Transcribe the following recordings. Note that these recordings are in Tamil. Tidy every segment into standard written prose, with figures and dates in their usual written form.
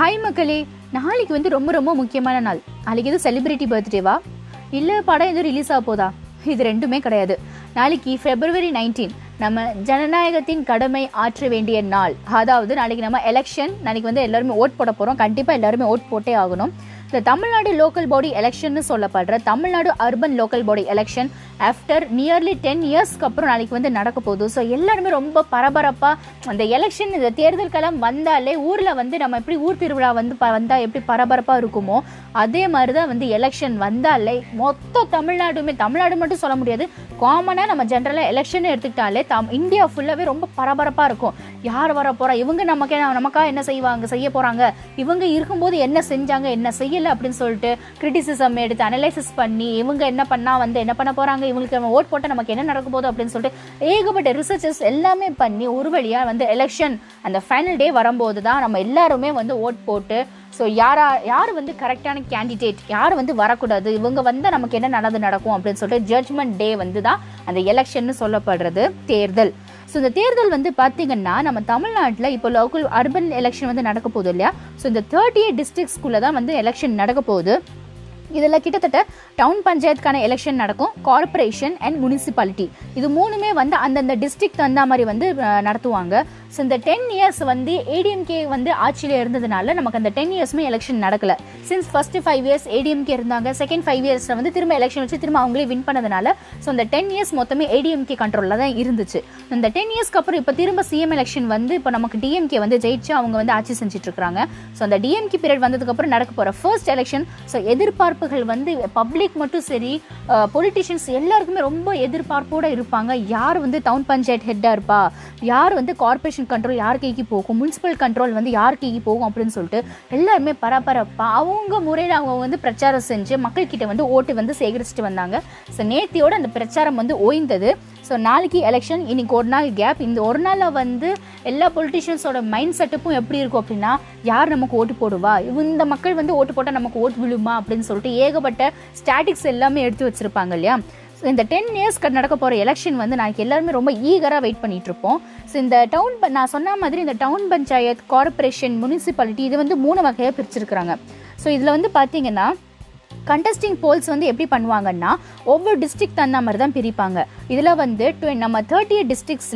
ஹாய் மக்களே, நாளைக்கு வந்து ரொம்ப ரொம்ப முக்கியமான நாள். நாளைக்கு எதுவும் செலிபிரிட்டி பர்த்டேவா இல்லை படம் எதுவும் ரிலீஸ் ஆக போதா? இது ரெண்டுமே கிடையாது. நாளைக்கு February 19 நம்ம ஜனநாயகத்தின் கடமை ஆற்ற வேண்டிய நாள். அதாவது நாளைக்கு நம்ம எலெக்ஷன், நாளைக்கு வந்து எல்லாருமே ஓட் போட போகிறோம். கண்டிப்பாக எல்லாருமே ஓட் போட்டே ஆகணும். இந்த தமிழ்நாடு லோக்கல் பாடி எலெக்ஷன்னு சொல்லப்படுற Tamil Nadu urban local body election after nearly 10 yearsக்கு அப்புறம் நாளைக்கு வந்து நடக்க போகுது. ஸோ எல்லாருமே ரொம்ப பரபரப்பாக அந்த எலெக்ஷன், இந்த தேர்தல் காலம் வந்தாலே ஊரில் வந்து நம்ம எப்படி ஊர் திருவிழா வந்து வந்தால் எப்படி பரபரப்பாக இருக்குமோ அதே மாதிரி தான் வந்து எலெக்ஷன் வந்தாலே மொத்த தமிழ்நாடுமே, தமிழ்நாடு மட்டும் சொல்ல முடியாது, காமனாக நம்ம ஜென்ரலாக எலெக்ஷன் எடுத்துக்கிட்டாலே இந்தியா ஃபுல்லாகவே ரொம்ப பரபரப்பாக இருக்கும். யார் வர போகிறா, இவங்க நமக்கா என்ன செய்ய போகிறாங்க, இவங்க இருக்கும்போது என்ன செஞ்சாங்க என்ன செய்ய அப்படின்னு சொல்லிட்டு கிரிட்டிசிசம் எடுத்து அனலைசிஸ் பண்ணி இவங்க என்ன பண்ண போறாங்க, இவங்களுக்கு ஓட் போட்டா நமக்கு என்ன நடக்க போகுது அப்படின்னு சொல்லிட்டு ஏகப்பட்ட ரிசர்ச்சஸ் எல்லாமே பண்ணி ஒரு வழியா வந்து எலெக்ஷன் அந்த ஃபைனல் டே வரும்போது தான் நம்ம எல்லாருமே வந்து ஓட் போட்டு ஸோ யார் வந்து கரெக்டான கேண்டிடேட், யார் வந்து வரக்கூடாது, இவங்க வந்தால் நமக்கு என்ன நடக்கும் அப்படின்னு சொல்லிட்டு ஜட்ஜ்மெண்ட் டே வந்து தான் அந்த எலெக்ஷன்னு சொல்லப்படுறது, தேர்தல். ஸோ இந்த தேர்தல் வந்து பார்த்திங்கன்னா நம்ம தமிழ்நாட்டில் இப்போ லோக்கல் அர்பன் எலெக்ஷன் வந்து நடக்க போகுது இல்லையா? ஸோ இந்த 38 districts தான் வந்து எலெக்ஷன் நடக்க போகுது. இதில் கிட்டத்தட்ட டவுன் பஞ்சாயத்துக்கான எலெக்ஷன் நடக்கும், கார்பரேஷன் அண்ட் முனிசிபாலிட்டி இது மூணுமே வந்து அந்தந்த டிஸ்ட்ரிக்ட் தகுந்த மாதிரி வந்து நடத்துவாங்க. ஸோ இந்த 10 years வந்து ADMK வந்து ஆட்சியில் இருந்ததுனால நமக்கு அந்த 10 yearsமே எலெக்ஷன் நடக்கலை. சின்ஸ் ஃபர்ஸ்ட் 5 years ADMK இருந்தாங்க, செகண்ட் 5 yearsல வந்து திரும்ப எலெக்ஷன் வச்சு திரும்ப அவங்களே வின் பண்ணதுனால ஸோ அந்த 10 years மொத்தமே ADMK கண்ட்ரோலில் தான் இருந்துச்சு. இந்த 10 yearsக்கு அப்புறம் இப்போ திரும்ப CM எலெக்ஷன் வந்து இப்போ நமக்கு DMK வந்து ஜெயிச்சு அவங்க வந்து ஆட்சி செஞ்சுட்டு இருக்காங்க. ஸோ அந்த DMK பீரியட் வந்ததுக்கப்புறம் நடக்க போகிற ஃபர்ஸ்ட் எலெக்ஷன். ஸோ எதிர்பார்ப்பு வந்து பப்ளிக் மட்டும் சரி, பொலிட்டிஷியன்ஸ் எல்லாருக்குமே ரொம்ப எதிர்பார்ப்போட இருப்பாங்க. யார் வந்து டவுன் பஞ்சாயத்து ஹெட்டா இருப்பா, யார் வந்து கார்பரேஷன் கண்ட்ரோல் யார் கைக்கு போகும், முனிசிபல் கண்ட்ரோல் வந்து யார் கைக்கு போகும் அப்படின்னு சொல்லிட்டு எல்லாருமே பரபரப்பா அவங்க முறையில் அவங்க வந்து பிரச்சாரம் செஞ்சு மக்கள்கிட்ட வந்து ஓட்டு வந்து சேகரிச்சுட்டு வந்தாங்க. ஸோ நேத்தியோட அந்த பிரச்சாரம் வந்து ஓய்ந்தது. ஸோ நாளைக்கு எலெக்ஷன், இன்னைக்கு ஒரு நாள் கேப். இந்த ஒரு நாளில் வந்து எல்லா பொலிட்டிஷியன்ஸோட மைண்ட் செட்டப்பும் எப்படி இருக்கும் அப்படின்னா, யார் நமக்கு ஓட்டு போடுவா, இந்த மக்கள் வந்து ஓட்டு போட்டால் நமக்கு ஓட்டு விழுமா அப்படின்னு சொல்லிட்டு ஏகப்பட்ட ஸ்டாட்டிக்ஸ் எல்லாமே எடுத்து வச்சிருப்பாங்க இல்லையா? ஸோ இந்த 10 yearsக்கு நடக்க போகிற எலெக்ஷன் வந்து நாளைக்கு எல்லாருமே ரொம்ப ஈகராக வெயிட் பண்ணிட்டு இருப்போம். ஸோ இந்த நான் சொன்ன மாதிரி இந்த டவுன் பஞ்சாயத்து, கார்பரேஷன், முனிசிபாலிட்டி இது வந்து 3 வகையாக பிரிச்சிருக்கிறாங்க. ஸோ இதில் வந்து பார்த்தீங்கன்னா கண்டஸ்டிங் போல்ஸ் வந்து எப்படி பண்ணுவாங்கன்னா ஒவ்வொரு டிஸ்ட்ரிக்ட் தகுந்த மாதிரி தான் பிரிப்பாங்க. இதில் வந்து நம்ம 38 districts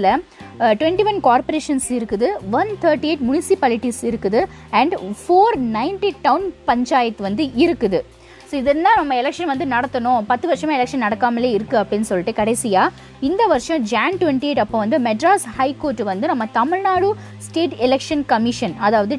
21 corporations இருக்குது, 138 முனிசிபாலிட்டிஸ் இருக்குது அண்ட் 490 டவுன் பஞ்சாயத்து வந்து இருக்குது. ஸோ இதெல்லாம் நம்ம எலெக்ஷன் வந்து நடத்தணும், 10 வருஷமாக எலெக்ஷன் நடக்காமலே இருக்குது அப்படின்னு சொல்லிட்டு கடைசியாக இந்த வருஷம் January 28 அப்போ வந்து மெட்ராஸ் ஹைகோர்ட் வந்து நம்ம தமிழ்நாடு ஸ்டேட் எலெக்ஷன் கமிஷன், அதாவது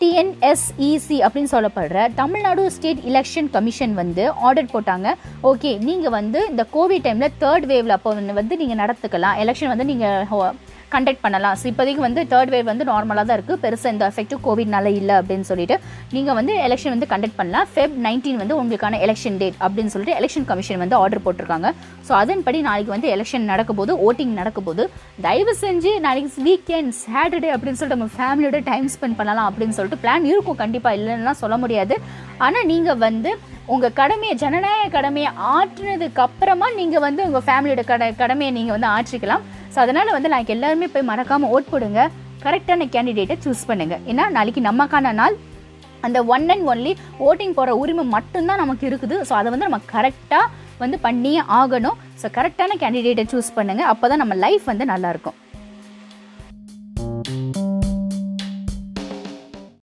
TNSEC அப்படின்னு சொல்லப்படுற தமிழ்நாடு ஸ்டேட் எலெக்ஷன் கமிஷன் வந்து ஆர்டர் போட்டாங்க. ஓகே, நீங்கள் வந்து இந்த கோவிட் டைமில் 3rd wave அப்போ வந்து நீங்கள் நடத்துக்கலாம் எலெக்ஷன், வந்து நீங்கள் கண்டக்ட் பண்ணலாம். ஸோ இப்போதைக்கு வந்து 3rd wave வந்து நார்மலாக தான் இருக்குது, பெருசாக எந்த எஃபெக்ட்டும் கோவிட்னால இல்லை அப்படின்னு சொல்லிட்டு நீங்கள் வந்து எலெக்ஷன் வந்து கண்டக்ட் பண்ணலாம். February 19 வந்து உங்களுக்கான எலெக்ஷன் டேட் அப்படின்னு சொல்லிட்டு எலெக்ஷன் கமிஷன் வந்து ஆர்டர் போட்டிருக்காங்க. ஸோ அதன்படி நாளைக்கு வந்து எலெக்ஷன் நடக்க போது, ஓட்டிங் நடக்க போது. தயவு செஞ்சு நாளைக்கு வீக்கெண்ட் சாட்டர்டே அப்படின்னு சொல்லிட்டு உங்கள் ஃபேமிலியோட டைம் ஸ்பெண்ட் பண்ணலாம் அப்படின்னு சொல்லிட்டு பிளான் இருக்கும். கண்டிப்பாக இல்லைன்னா சொல்ல முடியாது. ஆனால் நீங்கள் வந்து உங்கள் கடமையை, ஜனநாயக கடமையை ஆற்றினதுக்கு அப்புறமா நீங்கள் வந்து உங்கள் ஃபேமிலியோட கடமையை நீங்கள் வந்து ஆற்றிக்கலாம். ஸோ அதனால் வந்து நாளைக்கு எல்லாருமே போய் மறக்காமல் ஓட் போடுங்க, கரெக்டான கேண்டிடேட்டை சூஸ் பண்ணுங்கள். ஏன்னா நாளைக்கு நமக்கான நாள், அந்த 1 and only ஓட்டிங் போகிற உரிமை மட்டும்தான் நமக்கு இருக்குது. ஸோ அதை வந்து நம்ம கரெக்டாக வந்து பண்ணியே ஆகணும். ஸோ கரெக்டான கேண்டிடேட்டை சூஸ் பண்ணுங்கள், அப்போ தான் நம்ம லைஃப் வந்து நல்லாயிருக்கும்.